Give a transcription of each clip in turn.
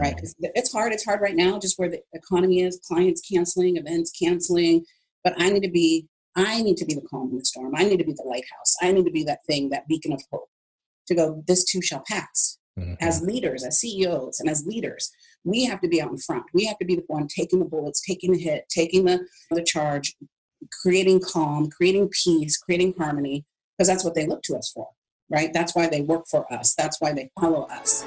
right? Cause it's hard. It's hard right now, just where the economy is, clients canceling, events canceling, but I need to be the calm in the storm. I need to be the lighthouse. I need to be that thing, that beacon of hope to go, this too shall pass. Mm-hmm. As leaders, as CEOs, and as leaders, we have to be out in front. We have to be the one taking the bullets, taking the hit, taking the charge, creating calm, creating peace, creating harmony, because that's what they look to us for, right? That's why they work for us. That's why they follow us.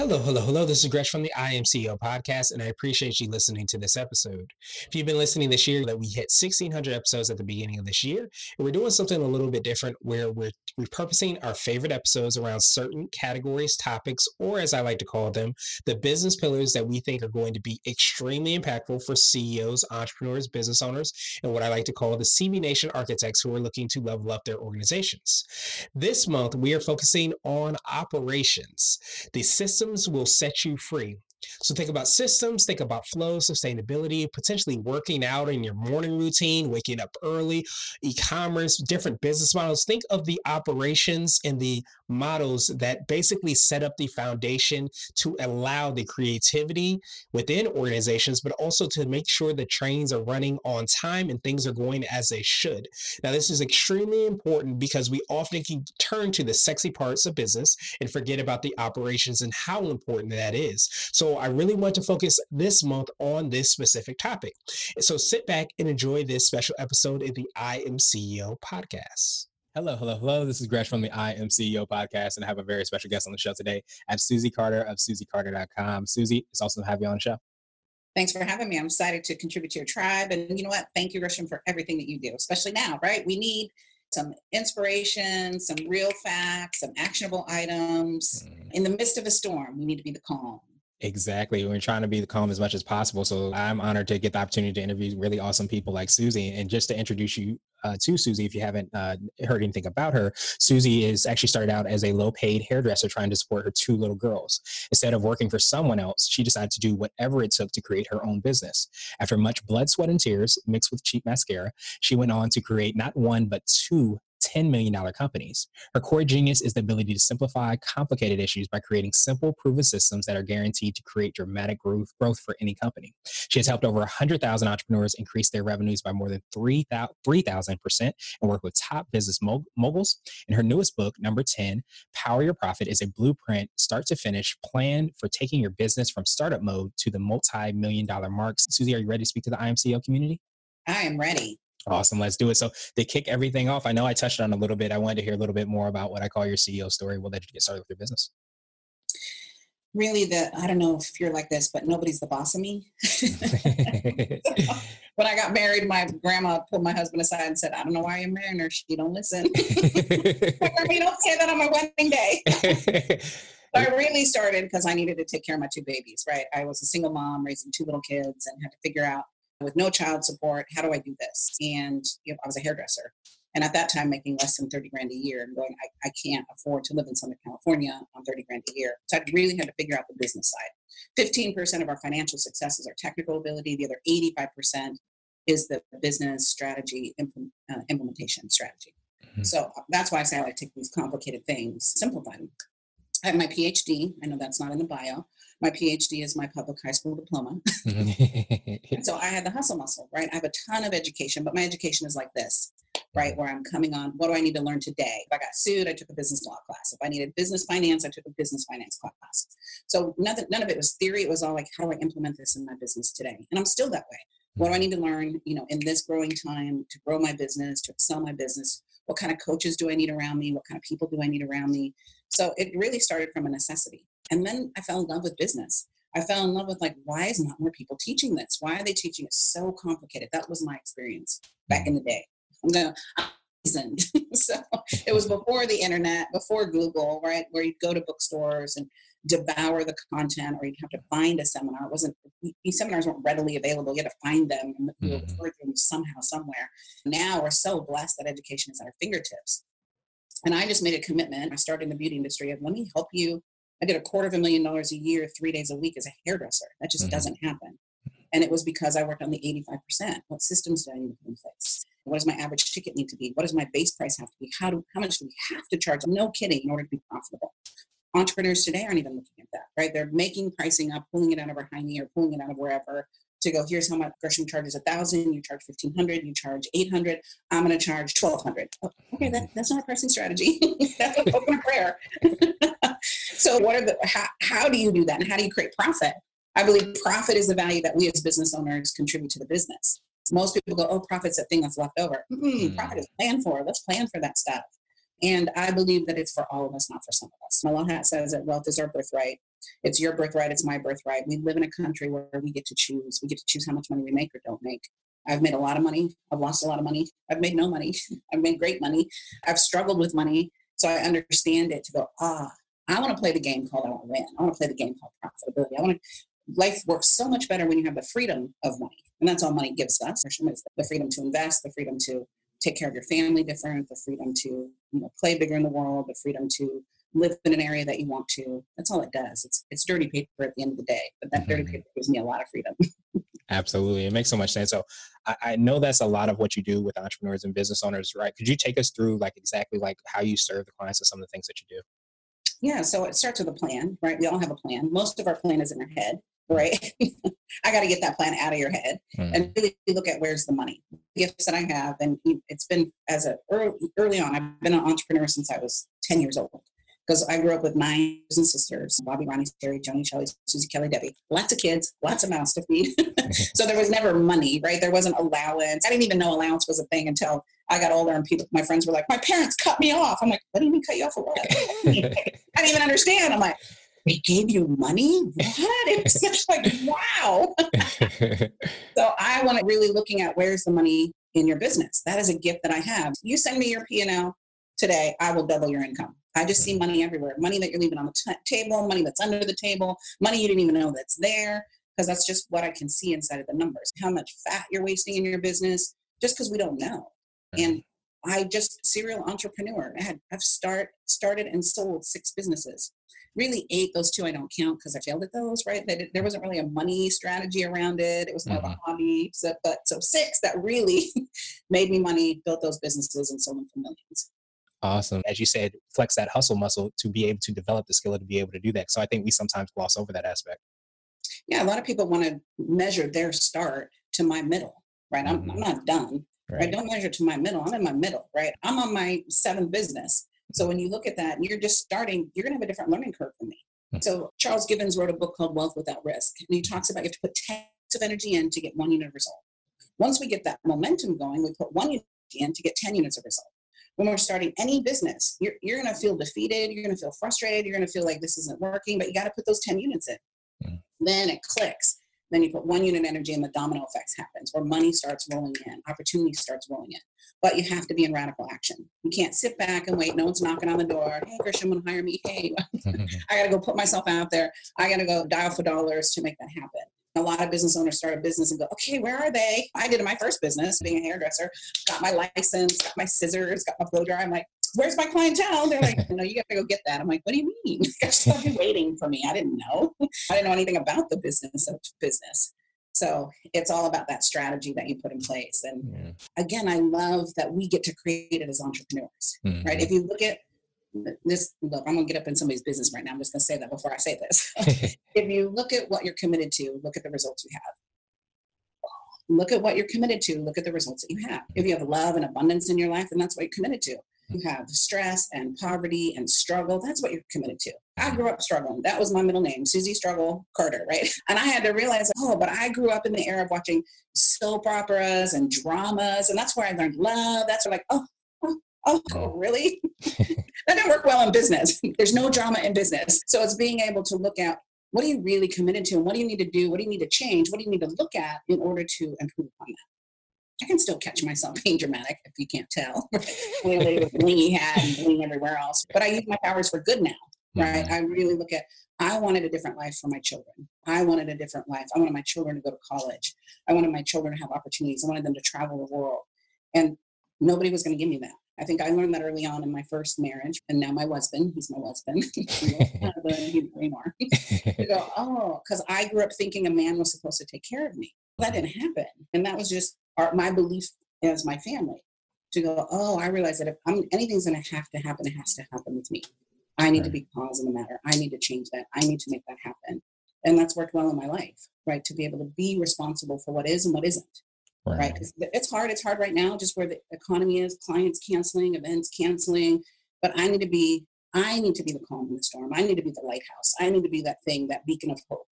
Hello. This is Gresh from the I Am CEO Podcast, and I appreciate you listening to this episode. If you've been listening this year, that we hit 1,600 episodes at the beginning of this year, and we're doing something a little bit different where we're repurposing our favorite episodes around certain categories, topics, or as I like to call them, the business pillars that we think are going to be extremely impactful for CEOs, entrepreneurs, business owners, and what I like to call the CBNation Architects who are looking to level up their organizations. This month, we are focusing on operations. The system will set you free. So think about systems, think about flow, sustainability, potentially working out in your morning routine, waking up early, e-commerce, different business models. Think of the operations and the models that basically set up the foundation to allow the creativity within organizations, but also to make sure the trains are running on time and things are going as they should. Now, this is extremely important because we often can turn to the sexy parts of business and forget about the operations and how important that is. So I really want to focus this month on this specific topic. So sit back and enjoy this special episode of the I Am CEO Podcast. Hello. This is Gresh from the I Am CEO Podcast, and I have a very special guest on the show today. I have Susie Carter of SusieCarter.com. Susie, it's awesome to have you on the show. Thanks for having me. I'm excited to contribute to your tribe. And you know what? Thank you, Gresham, for everything that you do, especially now, right? We need some inspiration, some real facts, some actionable items. In the midst of a storm, we need to be the calm. Exactly. We're trying to be calm as much as possible. So I'm honored to get the opportunity to interview really awesome people like Susie. And just to introduce you to Susie, if you haven't heard anything about her, Susie is actually started out as a low-paid hairdresser trying to support her two little girls. Instead of working for someone else, she decided to do whatever it took to create her own business. After much blood, sweat, and tears mixed with cheap mascara, she went on to create not one, but two $10 million companies. Her core genius is the ability to simplify complicated issues by creating simple, proven systems that are guaranteed to create dramatic growth for any company. She has helped over 100,000 entrepreneurs increase their revenues by more than 3,000% and work with top business moguls. In her newest book, number 10, Power Your Profit is a blueprint, start to finish, plan for taking your business from startup mode to the multi-million-dollar marks. Susie, are you ready to speak to the IMCO community? I am ready. Awesome. Let's do it. So to kick everything off, I know I touched on a little bit. I wanted to hear a little bit more about what I call your CEO story. We'll let you get started with your business. Really, I don't know if you're like this, but nobody's the boss of me. When I got married, my grandma pulled my husband aside and said, I don't know why you're marrying her. She don't listen. You don't say that on my wedding day. So I really started because I needed to take care of my two babies, right? I was a single mom raising two little kids and had to figure out with no child support, how do I do this? And I was a hairdresser. And at that time, making less than $30,000 a year and going, I can't afford to live in Southern California on $30,000 a year. So I really had to figure out the business side. 15% of our financial success is our technical ability. The other 85% is the business strategy, implementation strategy. Mm-hmm. So that's why I say I like to take these complicated things, simplify them. I have my PhD. I know that's not in the bio. My PhD is my public high school diploma. And so I had the hustle muscle, right? I have a ton of education, but my education is like this, right? Where I'm coming on, what do I need to learn today? If I got sued, I took a business law class. If I needed business finance, I took a business finance class. So none of it was theory. It was all like, how do I implement this in my business today? And I'm still that way. What do I need to learn, in this growing time to grow my business, to excel my business? What kind of coaches do I need around me? What kind of people do I need around me? So it really started from a necessity. And then I fell in love with business. I fell in love with why is not more people teaching this? Why are they teaching it so complicated? That was my experience back in the day. So it was before the internet, before Google, right? Where you'd go to bookstores and devour the content, or you'd have to find a seminar. It wasn't, these seminars weren't readily available. You had to find them and record them somehow, somewhere. Now we're so blessed that education is at our fingertips. And I just made a commitment. I started in the beauty industry of, let me help you. I did $250,000 a year, 3 days a week as a hairdresser. That just doesn't happen. And it was because I worked on the 85%. What systems do I need to put in place? What does my average ticket need to be? What does my base price have to be? How much do we have to charge? No kidding, in order to be profitable. Entrepreneurs today aren't even looking at that, right? They're making pricing up, pulling it out of our high knee or pulling it out of wherever to go, here's how much Gresham charges $1,000, you charge $1,500, you charge $800, I'm going to charge $1,200. Oh, okay, that's not a pricing strategy. That's an open prayer. So what are how do you do that? And how do you create profit? I believe profit is the value that we as business owners contribute to the business. Most people go, oh, profit's that thing that's left over. Profit is planned for. Let's plan for that stuff. And I believe that it's for all of us, not for some of us. Malala says that wealth is our birthright. It's your birthright. It's my birthright. We live in a country where we get to choose. We get to choose how much money we make or don't make. I've made a lot of money. I've lost a lot of money. I've made no money. I've made great money. I've struggled with money. So I understand it to go, I want to play the game called I want to win. I want to play the game called profitability. Life works so much better when you have the freedom of money. And that's all money gives us. It's the freedom to invest, the freedom to take care of your family different, the freedom to play bigger in the world, the freedom to live in an area that you want to. That's all it does. It's dirty paper at the end of the day, but that dirty paper gives me a lot of freedom. Absolutely. It makes so much sense. So I know that's a lot of what you do with entrepreneurs and business owners, right? Could you take us through exactly how you serve the clients and some of the things that you do? Yeah. So it starts with a plan, right? We all have a plan. Most of our plan is in our head, right? I got to get that plan out of your head and really look at where's the money. The gifts that I have, and it's been early on, I've been an entrepreneur since I was 10 years old, because I grew up with 9 brothers and sisters, Bobby, Ronnie, Terry, Joni, Shelley, Susie, Kelly, Debbie, lots of kids, lots of mouths to feed. So there was never money, right? There wasn't allowance. I didn't even know allowance was a thing until I got older, and my friends were like, my parents cut me off. I'm like, what do you mean cut you off for what? I didn't even understand. I'm like, they gave you money? What? It's just like, wow. So I want to really looking at where's the money in your business. That is a gift that I have. You send me your P&L today, I will double your income. I just see money everywhere. Money that you're leaving on the table, money that's under the table, money you didn't even know that's there, because that's just what I can see inside of the numbers. How much fat you're wasting in your business, just because we don't know. And I just, serial entrepreneur. I've started and sold 6 businesses. Really 8, those 2 I don't count because I failed at those, right? There wasn't really a money strategy around it. It was more of a hobby. So 6 that really made me money, built those businesses and sold them for millions. Awesome. As you said, flex that hustle muscle to be able to develop the skill to be able to do that. So I think we sometimes gloss over that aspect. Yeah. A lot of people want to measure their start to my middle, right? I'm not done. Right. I don't measure to my middle. I'm in my middle, right? I'm on my 7th business. So when you look at that and you're just starting, you're going to have a different learning curve than me. So Charles Gibbons wrote a book called Wealth Without Risk. And he talks about you have to put 10 of energy in to get 1 unit of result. Once we get that momentum going, we put 1 unit in to get 10 units of result. When we're starting any business, you're going to feel defeated. You're going to feel frustrated. You're going to feel like this isn't working, but you got to put those 10 units in. Then it clicks. Then you put 1 unit energy and the domino effects happens where money starts rolling in, opportunity starts rolling in. But you have to be in radical action. You can't sit back and wait. No one's knocking on the door. Hey, Gresham, want to hire me? Hey, I got to go put myself out there. I got to go dial for dollars to make that happen. A lot of business owners start a business and go, okay, where are they? I did in my first business, being a hairdresser, got my license, got my scissors, got my blow dryer. I'm like, where's my clientele? They're like, no, you got to go get that. I'm like, what do you mean? They're still waiting for me. I didn't know anything about the business of business. So it's all about that strategy that you put in place. And again, I love that we get to create it as entrepreneurs, right? If you look at this, look, I'm going to get up in somebody's business right now. I'm just going to say that before I say this. If you look at what you're committed to, look at the results you have. Look at what you're committed to, look at the results that you have. If you have love and abundance in your life, then that's what you're committed to. You have stress and poverty and struggle. That's what you're committed to. I grew up struggling. That was my middle name, Susie Struggle Carter, right? And I had to realize, but I grew up in the era of watching soap operas and dramas. And that's where I learned love. That's where really? That didn't work well in business. There's no drama in business. So it's being able to look at what are you really committed to? And what do you need to do? What do you need to change? What do you need to look at in order to improve on that? I can still catch myself being dramatic, if you can't tell. With blingy hat and bling everywhere else. But I use my powers for good now. right? I really look at, I wanted a different life for my children. I wanted a different life. I wanted my children to go to college. I wanted my children to have opportunities. I wanted them to travel the world. And nobody was going to give me that. I think I learned that early on in my first marriage. And now my husband, he's my husband. You go, oh, because I grew up thinking a man was supposed to take care of me. That didn't happen. And that was just my belief as my family. To go, oh, I realize that if anything's going to happen, it has to happen with me. I need to be cause in the matter. I need to change that. I need to make that happen. And that's worked well in my life, right? To be able to be responsible for what is and what isn't, right? It's hard. It's hard right now, just where the economy is, clients canceling, events canceling. But I need to be the calm in the storm. I need to be the lighthouse. I need to be that thing, that beacon of hope.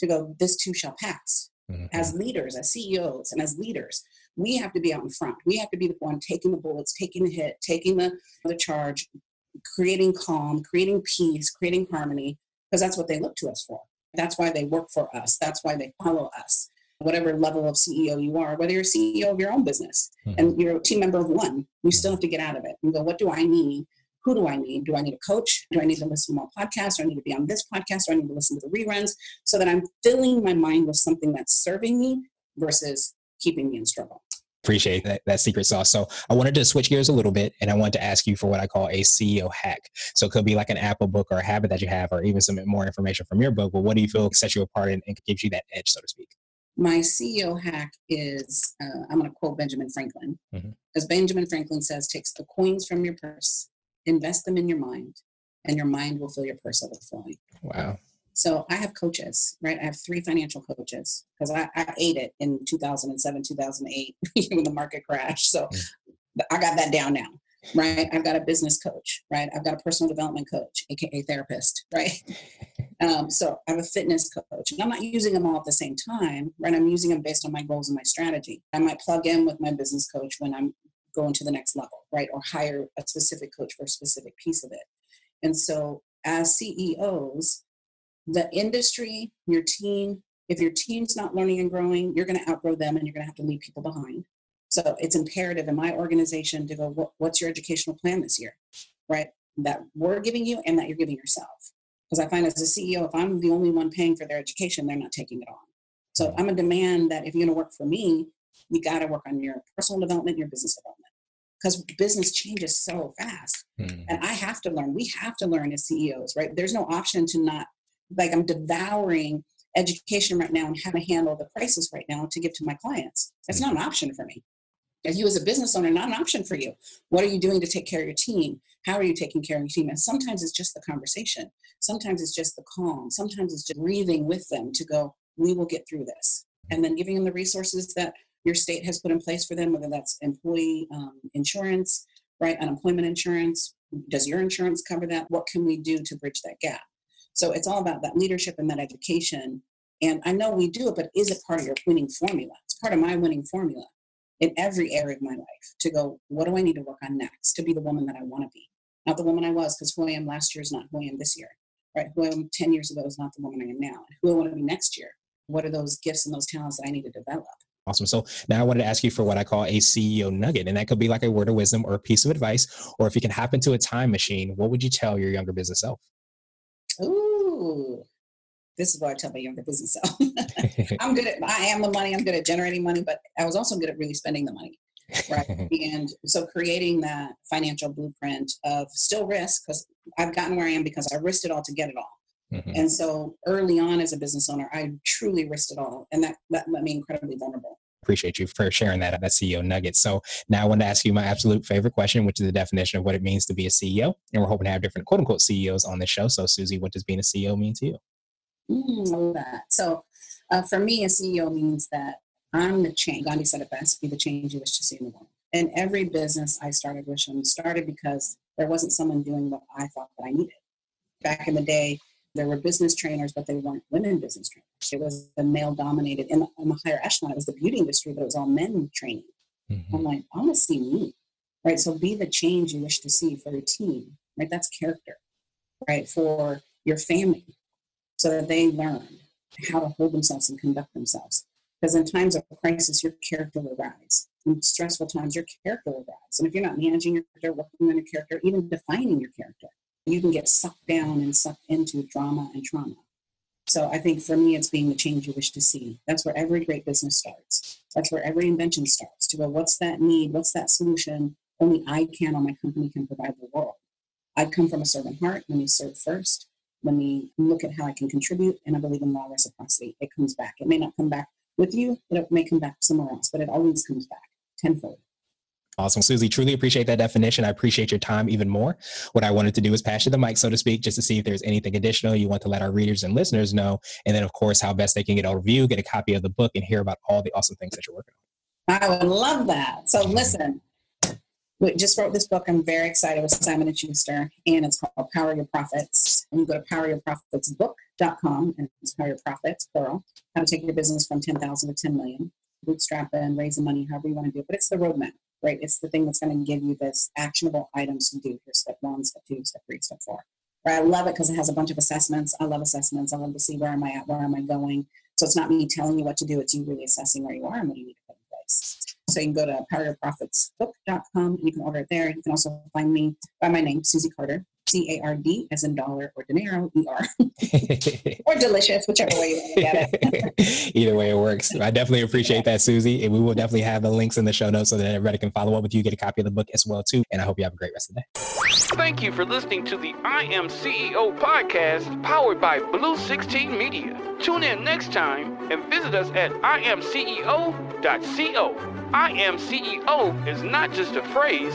To go, this too shall pass. As leaders, as CEOs, and as leaders, we have to be out in front. We have to be the one taking the bullets, taking the hit, taking the charge, creating calm, creating peace, creating harmony, because that's what they look to us for. That's why they work for us. That's why they follow us. Whatever level of CEO you are, whether you're CEO of your own business and you're a team member of one, you still have to get out of it and go, what do I need? Who do I need? Do I need a coach? Do I need to listen to more podcasts? Do I need to be on this podcast? Do I need to listen to the reruns? So that I'm filling my mind with something that's serving me versus keeping me in struggle. Appreciate that secret sauce. So I wanted to switch gears a little bit, and I wanted to ask you for what I call a CEO hack. So it could be like an Apple book or a habit that you have, or even some more information from your book. But what do you feel sets you apart and gives you that edge, so to speak? My CEO hack is, I'm going to quote Benjamin Franklin. As Benjamin Franklin says, takes the coins from your purse, invest them in your mind, and your mind will fill your purse overflowing. Wow. So I have coaches, right? I have 3 financial coaches because I ate it in 2007, 2008 when the market crashed. So I got that down now, right? I've got a business coach, right? I've got a personal development coach, AKA therapist, right? So I have a fitness coach, and I'm not using them all at the same time, right? I'm using them based on my goals and my strategy. I might plug in with my business coach when I'm going to the next level, right? Or hire a specific coach for a specific piece of it. And so as CEOs, the industry, your team, if your team's not learning and growing, you're going to outgrow them and you're going to have to leave people behind. So it's imperative in my organization to go, what's your educational plan this year, right? That we're giving you and that you're giving yourself. Because I find as a CEO, if I'm the only one paying for their education, they're not taking it on. So I'm going to demand that if you're going to work for me, you got to work on your personal development, your business development. Because business changes so fast. And I have to learn. We have to learn as CEOs, right? There's no option to not. Like I'm devouring education right now and how to handle the crisis right now to give to my clients. That's not an option for me. As you as a business owner, not an option for you. What are you doing to take care of your team? How are you taking care of your team? And sometimes it's just the conversation. Sometimes it's just the calm. Sometimes it's just breathing with them to go, we will get through this. And then giving them the resources that your state has put in place for them, whether that's employee insurance, right? Unemployment insurance. Does your insurance cover that? What can we do to bridge that gap? So it's all about that leadership and that education. And I know we do it, but is it part of your winning formula? It's part of my winning formula in every area of my life to go, what do I need to work on next to be the woman that I want to be? Not the woman I was, because who I am last year is not who I am this year, right? Who I am 10 years ago is not the woman I am now. And who I want to be next year. What are those gifts and those talents that I need to develop? Awesome. So now I wanted to ask you for what I call a CEO nugget, and that could be like a word of wisdom or a piece of advice, or if you can hop into a time machine, what would you tell your younger business self? Ooh, this is what I tell my younger business self. I am the money. I'm good at generating money, but I was also good at really spending the money. Right. And so creating that financial blueprint of still risk, because I've gotten where I am because I risked it all to get it all. And so early on as a business owner, I truly risked it all. And that made me incredibly vulnerable. Appreciate you for sharing that CEO nugget. So now I want to ask you my absolute favorite question, which is the definition of what it means to be a CEO. And we're hoping to have different quote unquote CEOs on the show. So Susie, what does being a CEO mean to you? I love that. So for me, a CEO means that I'm the change. Gandhi said it best, be the change you wish to see in the world. And every business I started with started because there wasn't someone doing what I thought that I needed. Back in the day, there were business trainers, but they weren't women business trainers. It was the male dominated, and on the higher echelon, it was the beauty industry, but it was all men training. I'm like, I want to see me, right? So be the change you wish to see for your team, right? That's character, right? For your family, so that they learn how to hold themselves and conduct themselves. Because in times of crisis, your character will rise. In stressful times, your character will rise. And if you're not managing your character, working on your character, even defining your character, you can get sucked down and sucked into drama and trauma. So I think for me, it's being the change you wish to see. That's where every great business starts. That's where every invention starts, to go, what's that need? What's that solution? Only I can, or my company can provide the world. I come from a servant heart. Let me serve first. Let me look at how I can contribute. And I believe in law of reciprocity. It comes back. It may not come back with you. It may come back somewhere else, but it always comes back tenfold. Awesome, Susie. Truly appreciate that definition. I appreciate your time even more. What I wanted to do is pass you the mic, so to speak, just to see if there's anything additional you want to let our readers and listeners know. And then, of course, how best they can get a review, get a copy of the book, and hear about all the awesome things that you're working on. I would love that. So listen, we just wrote this book. I'm very excited with Simon & Schuster, and it's called Power Your Profits. And you go to PowerYourProfitsBook.com, and it's Power Your Profits, plural. How to take your business from 10,000 to 10 million. Bootstrap and raise the money, however you want to do it. But it's the roadmap. Right? It's the thing that's going to give you this actionable items to do. Here's step 1, step 2, step 3, step 4. Right? I love it because it has a bunch of assessments. I love assessments. I love to see where am I at? Where am I going? So it's not me telling you what to do. It's you really assessing where you are and what you need to put in place. So you can go to PowerYourProfitsBook.com and you can order it there. You can also find me by my name, Susie Carter, C-A-R-D, as in dollar or dinero, E-R, or delicious, whichever way you want to get it. Either way it works. I definitely appreciate that, Susie. And we will definitely have the links in the show notes so that everybody can follow up with you, get a copy of the book as well, too. And I hope you have a great rest of the day. Thank you for listening to the I Am CEO podcast, powered by Blue 16 Media. Tune in next time and visit us at imceo.co. I Am CEO is not just a phrase,